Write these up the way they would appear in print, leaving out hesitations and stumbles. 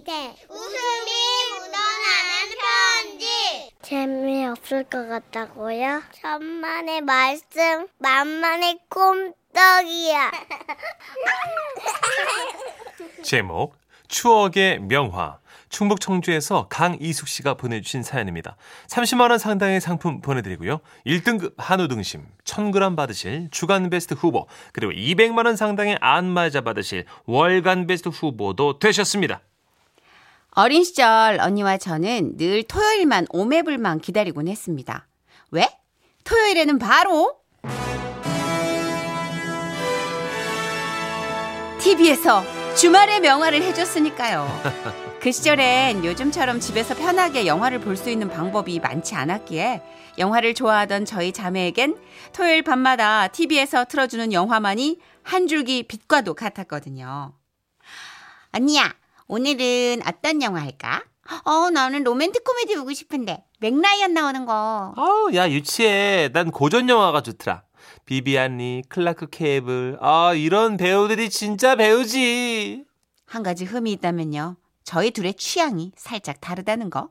시대 웃음이 묻어나는 편지. 재미없을 것 같다고요? 천만의 말씀 만만의 꼼떡이야. 제목 추억의 명화. 충북 청주에서 강이숙 씨가 보내주신 사연입니다. 30만 원 상당의 상품 보내드리고요. 1등급 한우 등심 1000g 받으실 주간베스트 후보, 그리고 200만 원 상당의 안마자 받으실 월간베스트 후보도 되셨습니다. 어린 시절 언니와 저는 늘 토요일만 오매불망 기다리곤 했습니다. 왜? 토요일에는 바로 TV에서 주말에 명화를 해줬으니까요. 그 시절엔 요즘처럼 집에서 편하게 영화를 볼 수 있는 방법이 많지 않았기에 영화를 좋아하던 저희 자매에겐 토요일 밤마다 TV에서 틀어주는 영화만이 한 줄기 빛과도 같았거든요. 언니야, 오늘은 어떤 영화 할까? 나는 로맨틱 코미디 보고 싶은데. 맥 라이언 나오는 거. 야 유치해. 난 고전 영화가 좋더라. 비비안 리, 클라크 케이블. 이런 배우들이 진짜 배우지. 한 가지 흠이 있다면요. 저희 둘의 취향이 살짝 다르다는 거.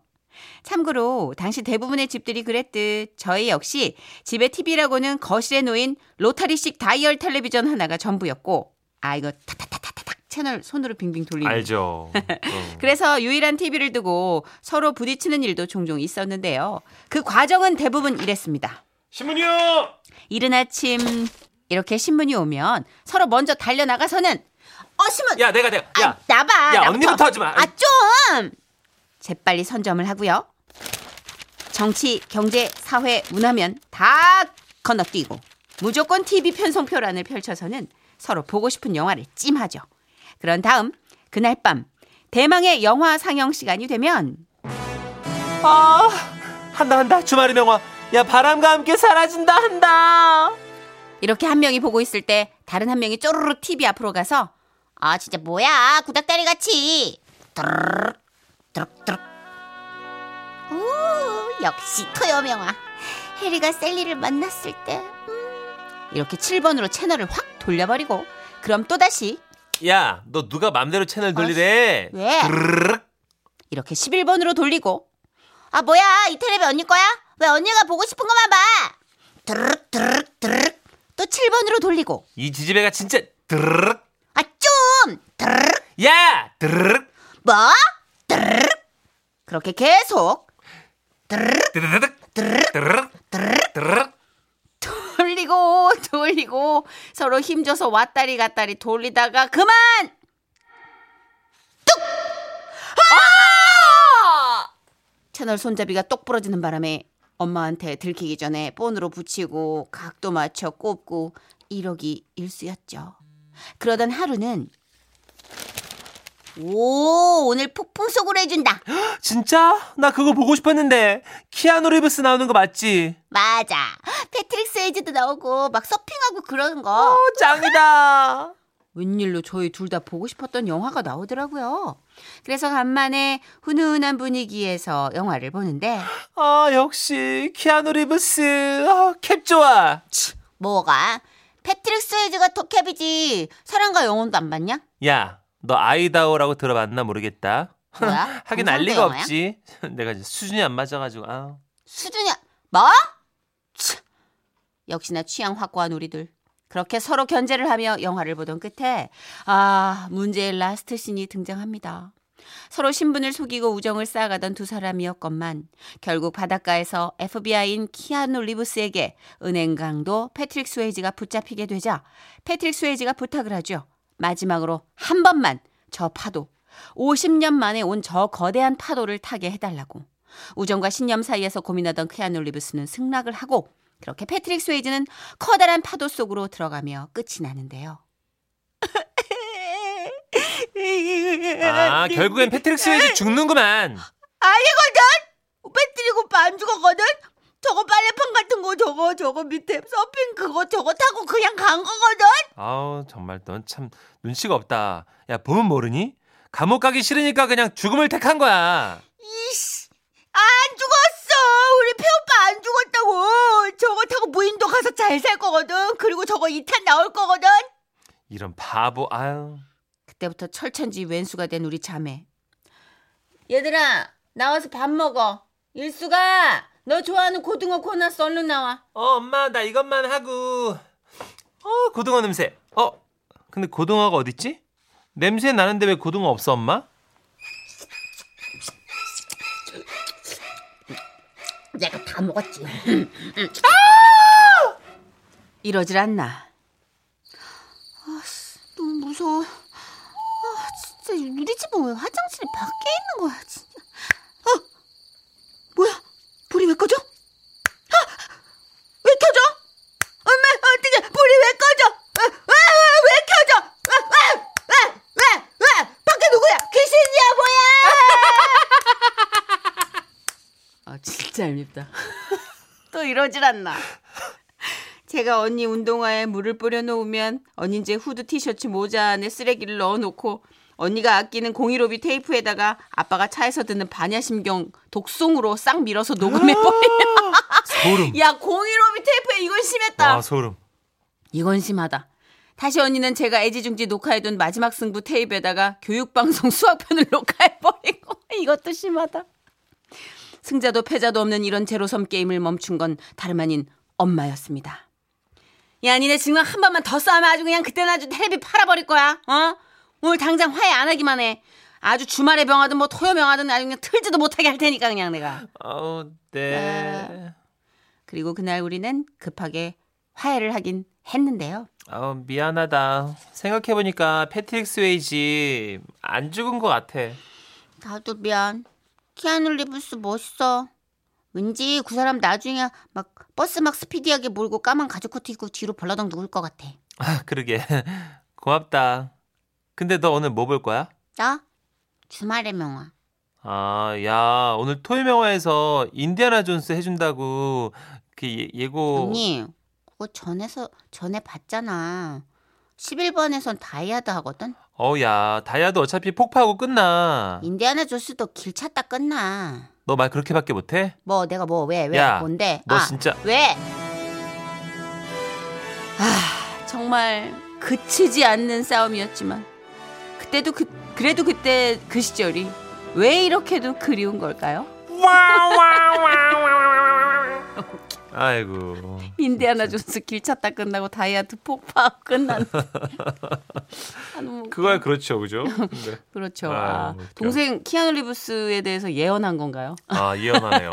참고로 당시 대부분의 집들이 그랬듯 저희 역시 집에 TV라고는 거실에 놓인 로타리식 다이얼 텔레비전 하나가 전부였고, 이거 타타타타타탁 채널 손으로 빙빙 돌리는. 알죠. 그래서 유일한 TV를 두고 서로 부딪히는 일도 종종 있었는데요. 그 과정은 대부분 이랬습니다. 신문이요! 이른 아침 이렇게 신문이 오면 서로 먼저 달려나가서는 신문! 야, 내가. 야, 나봐. 야, 언니부터 하지 마. 좀! 재빨리 선점을 하고요. 정치, 경제, 사회, 문화면 다 건너뛰고 무조건 TV 편성표란을 펼쳐서는 서로 보고 싶은 영화를 찜하죠. 그런 다음 그날 밤 대망의 영화 상영 시간이 되면 한다 주말의 명화. 야, 바람과 함께 사라진다 한다. 이렇게 한 명이 보고 있을 때 다른 한 명이 쪼르르 TV 앞으로 가서 진짜 뭐야, 구닥다리 같이 드르륵 드륵드륵. 오, 역시 토요명화. 해리가 셀리를 만났을 때 이렇게 7번으로 채널을 확 돌려버리고, 그럼 또다시 야, 너 누가 맘대로 채널 돌리래. 왜? 드르륵. 이렇게 11번으로 돌리고, 뭐야, 이 텔레비 언니 거야? 왜 언니가 보고 싶은 거만 봐. 드르륵 드르륵 드르륵. 또 7번으로 돌리고, 이 지지배가 진짜 드르륵. 드르륵. 야, 드르륵. 뭐? 드르륵. 그렇게 계속 드르륵 드르륵 드르륵 드르륵 드르륵 돌리고 서로 힘줘서 왔다리 갔다리 돌리다가 그만 뚝! 채널 손잡이가 똑 부러지는 바람에 엄마한테 들키기 전에 본으로 붙이고 각도 맞춰 꼽고 이러기 일쑤였죠. 그러던 하루는 오늘 폭풍 속으로 해준다. 진짜? 나 그거 보고 싶었는데. 키아누 리브스 나오는 거 맞지? 맞아. 패트릭 스웨이지도 나오고 막 서핑하고 그러는 거. 짱이다. 웬일로 저희 둘 다 보고 싶었던 영화가 나오더라고요. 그래서 간만에 훈훈한 분위기에서 영화를 보는데 역시 키아누 리브스 캡 좋아. 뭐가? 패트릭 스웨이지가 더 캡이지. 사랑과 영혼도 안 봤냐? 야, 너 아이다오라고 들어봤나 모르겠다. 뭐야? 하긴 알 리가 없지. 내가 이제 수준이 안 맞아가지고. 수준이 뭐? 역시나 취향 확고한 우리들. 그렇게 서로 견제를 하며 영화를 보던 끝에 문제의 라스트 씬이 등장합니다. 서로 신분을 속이고 우정을 쌓아가던 두 사람이었건만 결국 바닷가에서 FBI인 키아누 리브스에게 은행 강도 패트릭 스웨이지가 붙잡히게 되자 패트릭 스웨이지가 부탁을 하죠. 마지막으로 한 번만 저 파도, 50년 만에 온 저 거대한 파도를 타게 해달라고. 우정과 신념 사이에서 고민하던 키아누 리브스는 승낙을 하고, 그렇게 패트릭 스웨이지는 커다란 파도 속으로 들어가며 끝이 나는데요. 결국엔 패트릭 스웨이지 죽는구만. 아니거든. 패트릭 오빠 안 죽었거든. 저거 빨래판 같은 거 저거 밑에 서핑 그거 저거 타고 그냥 간 거거든. 정말 넌 참 눈치가 없다. 야, 보면 모르니? 감옥 가기 싫으니까 그냥 죽음을 택한 거야. 이씨, 안 죽었어. 우리 폐오빠 안 죽었다고. 저거 타고 무인도 가서 잘 살 거거든. 그리고 저거 2탄 나올 거거든. 이런 바보. 그때부터 철천지 왼수가 된 우리 자매. 얘들아, 나와서 밥 먹어. 일수가, 너 좋아하는 고등어 코나스 얼른 나와. 엄마, 나 이것만 하고. 고등어 냄새. 근데 고등어가 어딨지? 냄새 나는데 왜 고등어 없어, 엄마? 내가 다 먹었지. 아! 이러질 않나. 너무 무서워. 진짜 우리 집은 왜 화장실이 밖에 있는 거야, 진짜. 뭐야? 불이 왜 꺼져? 왜 켜져? 엄마, 어떻게 불이 왜 꺼져? 왜 켜져? 왜? 밖에 누구야? 귀신이야, 뭐야? 진짜 얄밉다. 또 이러질 않나. 제가 언니 운동화에 물을 뿌려놓으면 언니 이제 후드 티셔츠 모자 안에 쓰레기를 넣어놓고 언니가 아끼는 공이로비 테이프에다가 아빠가 차에서 듣는 반야심경 독송으로 싹 밀어서 녹음해버리면. 소름. 야, 공이로비 테이프에 이건 심했다. 와, 소름. 이건 심하다. 다시 언니는 제가 애지중지 녹화해둔 마지막 승부 테이프에다가 교육방송 수학편을 녹화해버리고. 이것도 심하다. 승자도 패자도 없는 이런 제로섬 게임을 멈춘 건 다름 아닌 엄마였습니다. 야, 니네 증명 한 번만 더 싸우면 아주 그냥 그때는 아주 텔레비 팔아버릴 거야. 오늘 당장 화해 안 하기만 해. 아주 주말에 병하든 뭐 토요 병하든 아주 그냥 틀지도 못하게 할 테니까 그냥 내가. 네. 그리고 그날 우리는 급하게 화해를 하긴 했는데요. 미안하다. 생각해보니까 패트릭 스웨이지 안 죽은 것 같아. 나도 미안. 키아누 리브스 멋있어. 왠지 그 사람 나중에 막 버스 막 스피디하게 몰고 까만 가죽 코트 입고 뒤로 벌러덩 누울 것 같아. 그러게. 고맙다. 근데 너 오늘 뭐 볼 거야? 나? 주말의 명화. 야, 오늘 토요 명화에서 인디아나 존스 해준다고 그 예고. 언니, 그거 전에 봤잖아. 11번에선 다이아드 하거든? 야, 다이아드 어차피 폭파하고 끝나. 인디아나 존스도 길 찾다 끝나. 너 말 그렇게밖에 못해? 내가 왜, 야, 뭔데? 너 진짜. 왜? 정말 그치지 않는 싸움이었지만. 그때도 그래도 그때 그 시절이 왜 이렇게도 그리운 걸까요? 아이고. 인디아나 존스 길 찾다 끝나고 다이아트 폭파 끝났는데. 그거야 그렇죠, 그죠? 네. 그렇죠. 동생 키아누 리브스에 대해서 예언한 건가요? 예언하네요.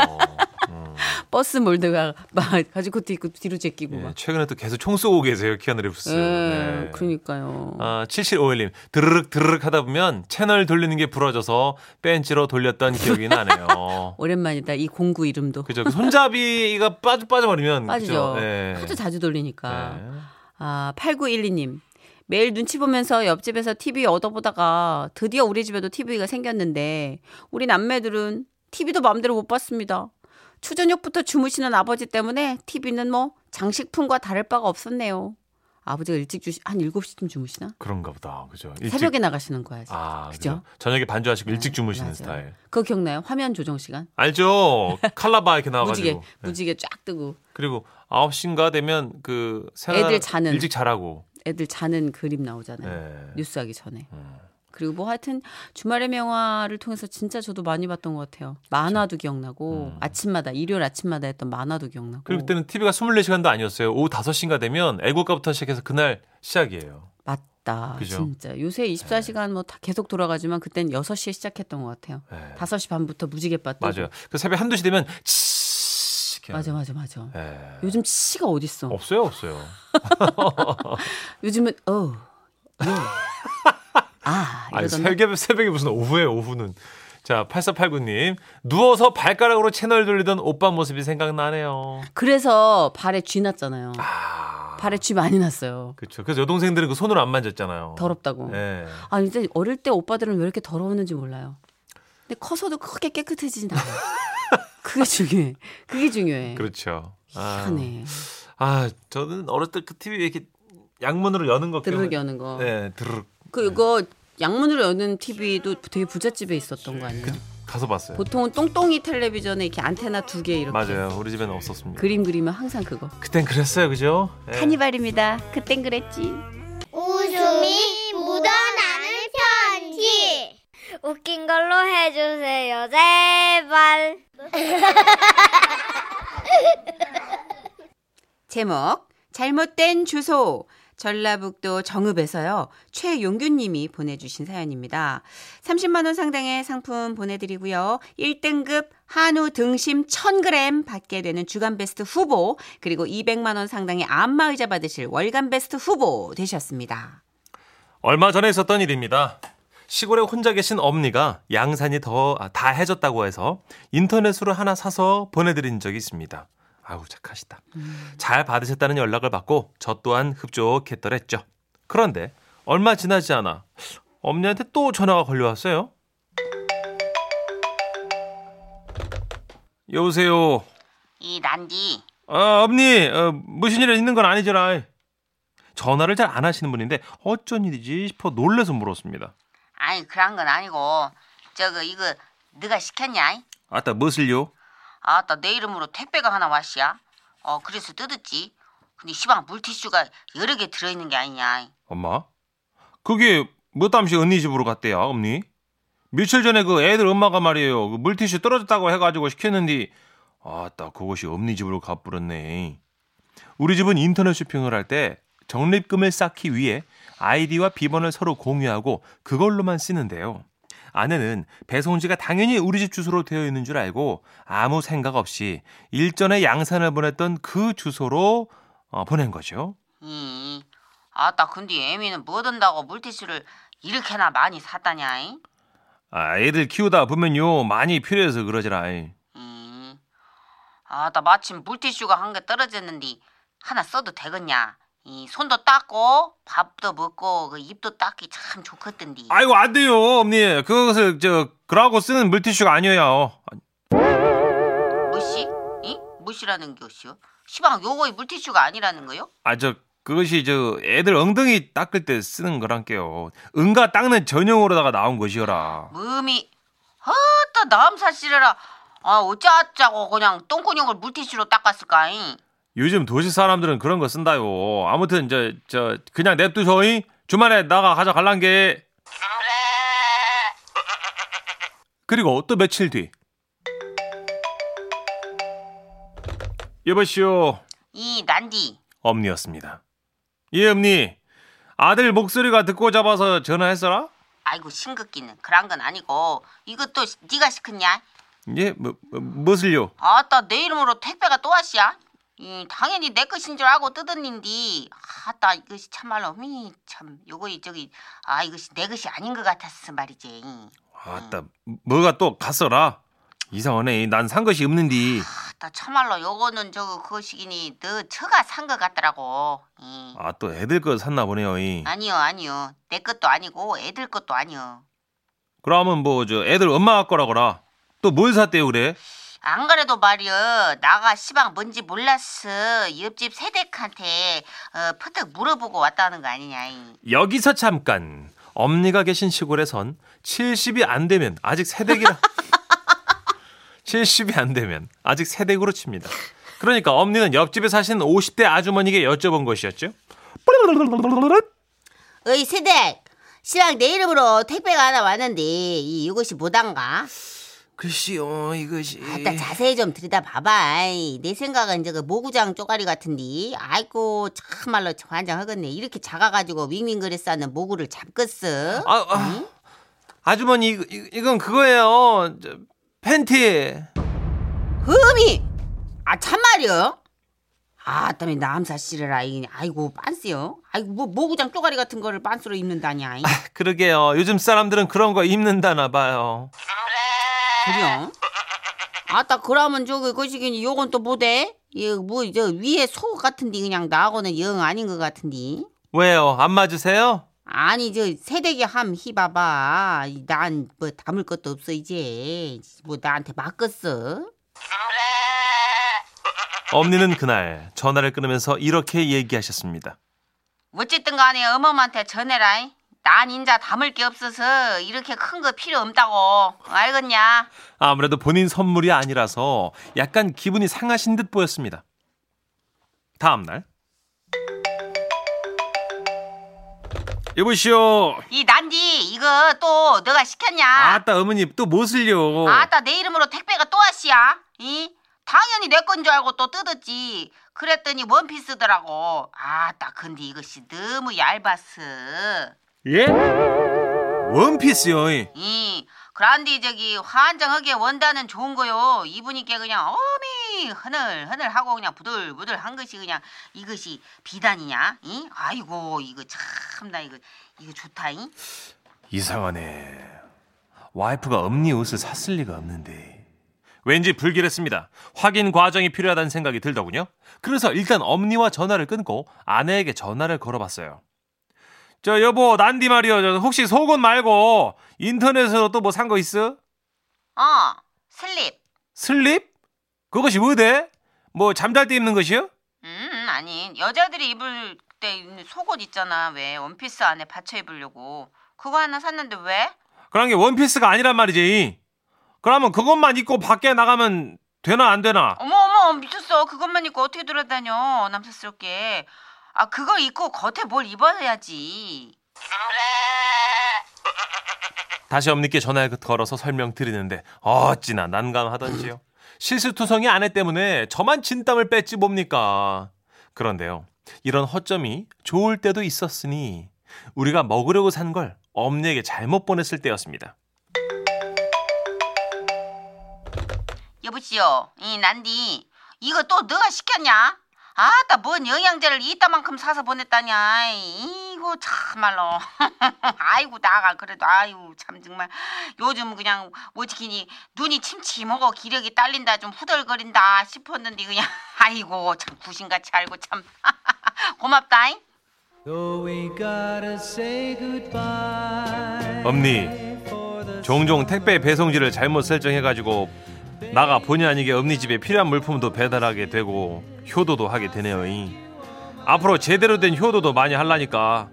버스 몰드가 막 가죽코트 입고 뒤로 제끼고. 예, 최근에 또 계속 총 쏘고 계세요, 키아누 리브스. 네. 그러니까요. 7751님, 드르륵 하다 보면 채널 돌리는 게 부러져서 벤치로 돌렸던 기억이 나네요. 오랜만이다, 이 공구 이름도. 그죠. 손잡이가 빠져버리면. 빠지죠. 네. 하도 자주 돌리니까. 네. 8912님. 매일 눈치 보면서 옆집에서 TV 얻어보다가 드디어 우리 집에도 TV가 생겼는데 우리 남매들은 TV도 마음대로 못 봤습니다. 초저녁부터 주무시는 아버지 때문에 TV는 장식품과 다를 바가 없었네요. 아버지가 일찍 한 7시쯤 주무시나? 그런가 보다. 그죠. 새벽에 나가시는 거야. 그죠? 저녁에 반주하시고 네, 일찍 주무시는 맞아요. 스타일. 그거 기억나요? 화면 조정 시간? 알죠. 칼라바 이렇게 나와가지고. 무지개 쫙 뜨고. 그리고 9시인가 되면 그 애들 자는. 일찍 자라고. 애들 자는 그림 나오잖아요. 네. 뉴스하기 전에. 그리고 하여튼 주말의 명화를 통해서 진짜 저도 많이 봤던 것 같아요. 만화도 기억나고 아침마다 일요일 아침마다 했던 만화도 기억나고. 그리고 그때는 TV가 24시간도 아니었어요. 오후 5시인가 되면 애국가부터 시작해서 그날 시작이에요. 맞다. 그죠? 진짜 요새 24시간 뭐 다 계속 돌아가지만 그땐 6시에 시작했던 것 같아요. 5시 반부터 무지개밭. 맞아요. 그 새벽 1-2시 되면 맞아. 요즘 치가 어딨어. 없어요. 요즘은 새벽에 무슨 오후는. 자, 8489님. 누워서 발가락으로 채널 돌리던 오빠 모습이 생각나네요. 그래서 발에 쥐 났잖아요. 발에 쥐 많이 났어요. 그렇죠. 그래서 여동생들은 그 손으로 안 만졌잖아요. 더럽다고. 네. 이제 어릴 때 오빠들은 왜 이렇게 더러웠는지 몰라요. 근데 커서도 크게 깨끗해지진 않아요. 그게 중요해. 그렇죠. 희한해. 저는 어렸을 때 그 TV 이렇게 양문으로 여는 거. 드르륵 여는 거. 네, 드르륵. 그거 양문으로 여는 TV도 되게 부잣집에 있었던 거 아니에요? 가서 봤어요. 보통은 똥똥이 텔레비전에 이렇게 안테나 2개 이렇게. 맞아요. 우리 집에는 없었습니다. 그림 그리면 항상 그거. 그땐 그랬어요, 그죠? 네. 카니발입니다. 그땐 그랬지. 웃음이 묻어나는 편지. 웃긴 걸로 해주세요, 제발. 제목, 잘못된 주소. 전라북도 정읍에서요. 최용규님이 보내주신 사연입니다. 30만 원 상당의 상품 보내드리고요. 1등급 한우 등심 1000g 받게 되는 주간베스트 후보, 그리고 200만 원 상당의 안마의자 받으실 월간베스트 후보 되셨습니다. 얼마 전에 있었던 일입니다. 시골에 혼자 계신 엄니가 양산이 다 해졌다고 해서 인터넷으로 하나 사서 보내드린 적이 있습니다. 아우 착하시다. 잘 받으셨다는 연락을 받고 저 또한 흡족했더랬죠. 그런데 얼마 지나지 않아 엄니한테 또 전화가 걸려왔어요. 여보세요. 이 난디. 아 엄니, 무슨 일 있는 건 아니잖아. 전화를 잘 안 하시는 분인데 어쩐 일이지 싶어 놀라서 물었습니다. 아니 그런 건 아니고 저거 이거 네가 시켰냐? 아따 무엇을요? 아따 내 이름으로 택배가 하나 왔시야. 그래서 뜯었지. 근데 시방 물티슈가 여러 개 들어있는 게 아니냐. 엄마? 그게 뭐땀시 언니 집으로 갔대요 엄니? 며칠 전에 그 애들 엄마가 말이에요, 그 물티슈 떨어졌다고 해가지고 시켰는데 아따 그것이 엄니 집으로 가버렸네. 우리 집은 인터넷 쇼핑을 할 때 적립금을 쌓기 위해 아이디와 비번을 서로 공유하고 그걸로만 쓰는데요. 아내는 배송지가 당연히 우리 집 주소로 되어 있는 줄 알고 아무 생각 없이 일전에 양산을 보냈던 그 주소로 보낸 거죠. 아따 근데 애미는 뭐 든다고 물티슈를 이렇게나 많이 샀다냐? 아, 애들 키우다 보면요 많이 필요해서 그러지라. 아따 마침 물티슈가 한 개 떨어졌는데 하나 써도 되겠냐? 이 손도 닦고 밥도 먹고 그 입도 닦기 참 좋겠던디. 아이고 안 돼요 엄니. 그것을 그러고 쓰는 물티슈가 아니에요. 뭐시? 이? 뭐시라는 것이요? 시방 요거의 물티슈가 아니라는 거요? 아 그것이 애들 엉덩이 닦을 때 쓰는 거란께요. 응가 닦는 전용으로다가 나온 것이여라. 몸이 아따 남사시래라. 아 어쩌자고 그냥 똥구녕을 물티슈로 닦았을까잉. 요즘 도시 사람들은 그런 거 쓴다요. 아무튼 그냥 냅두셔잉. 주말에 나가 가져갈란 게. 그리고 또 며칠 뒤. 여보시오. 이 난디. 엄니였습니다. 예 엄니. 아들 목소리가 듣고 잡아서 전화했어라? 아이고 싱긋기는 그런 건 아니고 이것도 네가 시켰냐? 예? 무엇을요? 아따 내 이름으로 택배가 또 왔시야. 당연히 내 것인 줄 알고 뜯었는디 아따 이것이 참말로 참 요거이 이것이 내 것이 아닌 것 같았어 말이지. 아따 뭐가 또 갔어라. 이상하네. 난 산 것이 없는디. 아따 참말로 요거는 그것이기니 너 처가 산 것 같더라고. 아 또 애들 거 샀나 보네요. 아니요 내 것도 아니고 애들 것도 아니요. 그러면 애들 엄마 거라거라. 또 뭘 샀대요 그래? 안 그래도 말이여 나가 시방 뭔지 몰랐어. 옆집 새댁한테 퍼뜩 물어보고 왔다는 거 아니냐. 여기서 잠깐. 엄니가 계신 시골에선 70이 안 되면 아직 새댁이라 70이 안 되면 아직 새댁으로 칩니다. 그러니까 엄니는 옆집에 사시는 50대 아주머니에게 여쭤본 것이었죠. 어이 새댁, 시방 내 이름으로 택배가 하나 왔는데 이것이 뭐단가? 글쎄요 이것이. 아따 자세히 좀 들여다봐봐. 내 생각은 모구장 쪼가리 같은데 아이고 참말로 환장하겠네. 이렇게 작아가지고 윙윙거렸사는 모구를 잡겠어. 응? 아주머니 이건 그거예요. 팬티. 흠이. 아 참말이요? 아따미 남사 씨래라. 아이고 빤스요. 아이고 모구장 쪼가리 같은 거를 빤스로 입는다냐. 아, 그러게요. 요즘 사람들은 그런 거 입는다나 봐요. 그래요? 아따 그러면 그것이긴 요건 또 뭐대? 위에 속옷 같은데 그냥 나하고는 영 아닌 것 같은데. 왜요? 안 맞으세요? 아니 새댁이 함 희봐봐. 난 담을 것도 없어 이제. 나한테 맞겠어? 엄니는 그날 전화를 끊으면서 이렇게 얘기하셨습니다. 어쨌든 간에 어머한테 전해라. 난 인자 담을 게 없어서 이렇게 큰 거 필요 없다고. 알겠냐? 아무래도 본인 선물이 아니라서 약간 기분이 상하신 듯 보였습니다. 다음 날. 여보시오. 이 난디 이거 또 너가 시켰냐? 아따 어머니 또 뭐 쓸려? 아따 내 이름으로 택배가 또 아씨야? 이? 당연히 내 건 줄 알고 또 뜯었지. 그랬더니 원피스더라고. 아따 근데 이것이 너무 얇았어. 예? 원피스요? 이. 그런데 저기 환장하게 원단은 좋은 거요. 입으니까 그냥 어미 흐늘흐늘하고 그냥 부들부들한 것이 그냥 이것이 비단이냐? 이? 아이고 이거 참나 이거 좋다잉. 이상하네. 와이프가 엄니 옷을 샀을 리가 없는데. 왠지 불길했습니다. 확인 과정이 필요하다는 생각이 들더군요. 그래서 일단 엄니와 전화를 끊고 아내에게 전화를 걸어봤어요. 저 여보 난디 말이여, 저 혹시 속옷 말고 인터넷으로 또 뭐 산 거 있어? 슬립. 슬립? 그것이 뭐대? 뭐 잠잘 때 입는 것이요? 아니 여자들이 입을 때 입는 속옷 있잖아. 왜 원피스 안에 받쳐 입으려고 그거 하나 샀는데 왜? 그런 게 원피스가 아니란 말이지. 그러면 그것만 입고 밖에 나가면 되나 안 되나? 어머 미쳤어. 그것만 입고 어떻게 돌아다녀 남사스럽게. 아 그거 입고 겉에 뭘 입어야지. 다시 엄니께 전화를 걸어서 설명드리는데 어찌나 난감하던지요. 실수투성이 아내 때문에 저만 진땀을 뺐지 뭡니까. 그런데요 이런 허점이 좋을 때도 있었으니 우리가 먹으려고 산 걸 엄니에게 잘못 보냈을 때였습니다. 여보시오, 이 난디 이거 또 너가 시켰냐? 아따 뭔 영양제를 이따만큼 사서 보냈다냐? 이거 참말로 아이고 나가 그래도 아이고 참 정말 요즘 그냥 오지키니 눈이 침침하고 기력이 딸린다 좀 후덜거린다 싶었는데 그냥 아이고 참 구신같이 알고 참 고맙다잉. 엄니 종종 택배 배송지를 잘못 설정해가지고 나가 본의 아니게 엄니 집에 필요한 물품도 배달하게 되고 효도도 하게 되네요. 앞으로 제대로 된 효도도 많이 하려니까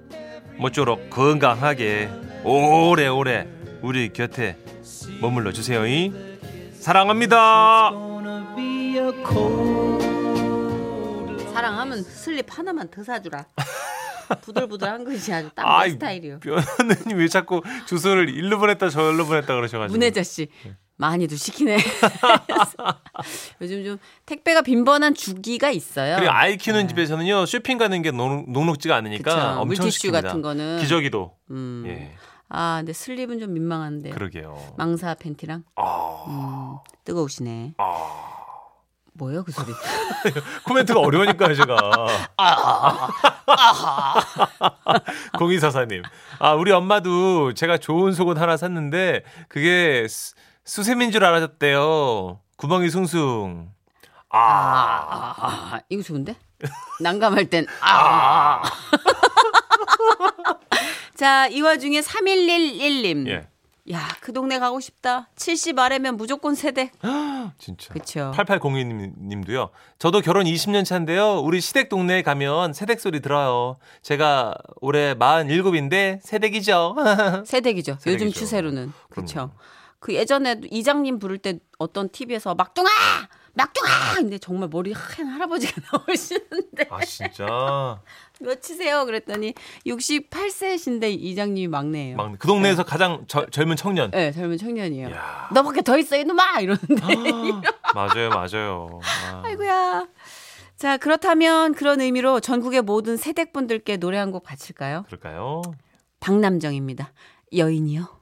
모쪼록 건강하게 오래오래 우리 곁에 머물러 주세요. 사랑합니다. 사랑하면 슬립 하나만 더 사주라. 부들부들한 것이 아주 딱 내 스타일이요. 변호사님 왜 자꾸 주소를 일로 보냈다 저로 보냈다 그러셔가지고. 문혜자 씨. 많이도 시키네. 요즘 좀 택배가 빈번한 주기가 있어요. 그리고 아이 키우는 집에서는요 쇼핑 가는 게 녹록지가 않으니까 그쵸. 엄청 물티슈 시킵니다. 같은 거는 기저귀도. 예. 아 근데 슬립은 좀 민망한데. 그러게요. 망사 팬티랑. 뜨거우시네. 뭐예요 그 소리? 코멘트가 어려우니까요 제가. 공이사사님. 아 우리 엄마도 제가 좋은 속옷 하나 샀는데 그게. 수세민 줄 알았대요. 구멍이 숭숭. 이거 좋은데? 난감할 땐 자, 이 와중에 3111님. 예. 야, 그 동네 가고 싶다. 70 아래면 무조건 세대. 진짜. 그렇죠. 8802님도요. 저도 결혼 20년 차인데요. 우리 시댁 동네에 가면 새댁 소리 들어요. 제가 올해 47인데 새댁이죠. 새댁이죠. 요즘 추세로는. 그렇죠. 그 예전에 이장님 부를 때 어떤 TV에서 막둥아! 근데 정말 머리 하얀 할아버지가 나오시는데. 아 진짜? 몇이세요? 그랬더니 68세신데 이장님이 막내예요. 그 동네에서 네. 가장 젊은 청년. 네, 젊은 청년이에요. 이야. 너밖에 더 있어 이놈아! 이러는데. 맞아요. 아이고야. 자 그렇다면 그런 의미로 전국의 모든 새댁분들께 노래 한 곡 바칠까요? 그럴까요? 박남정입니다. 여인이요.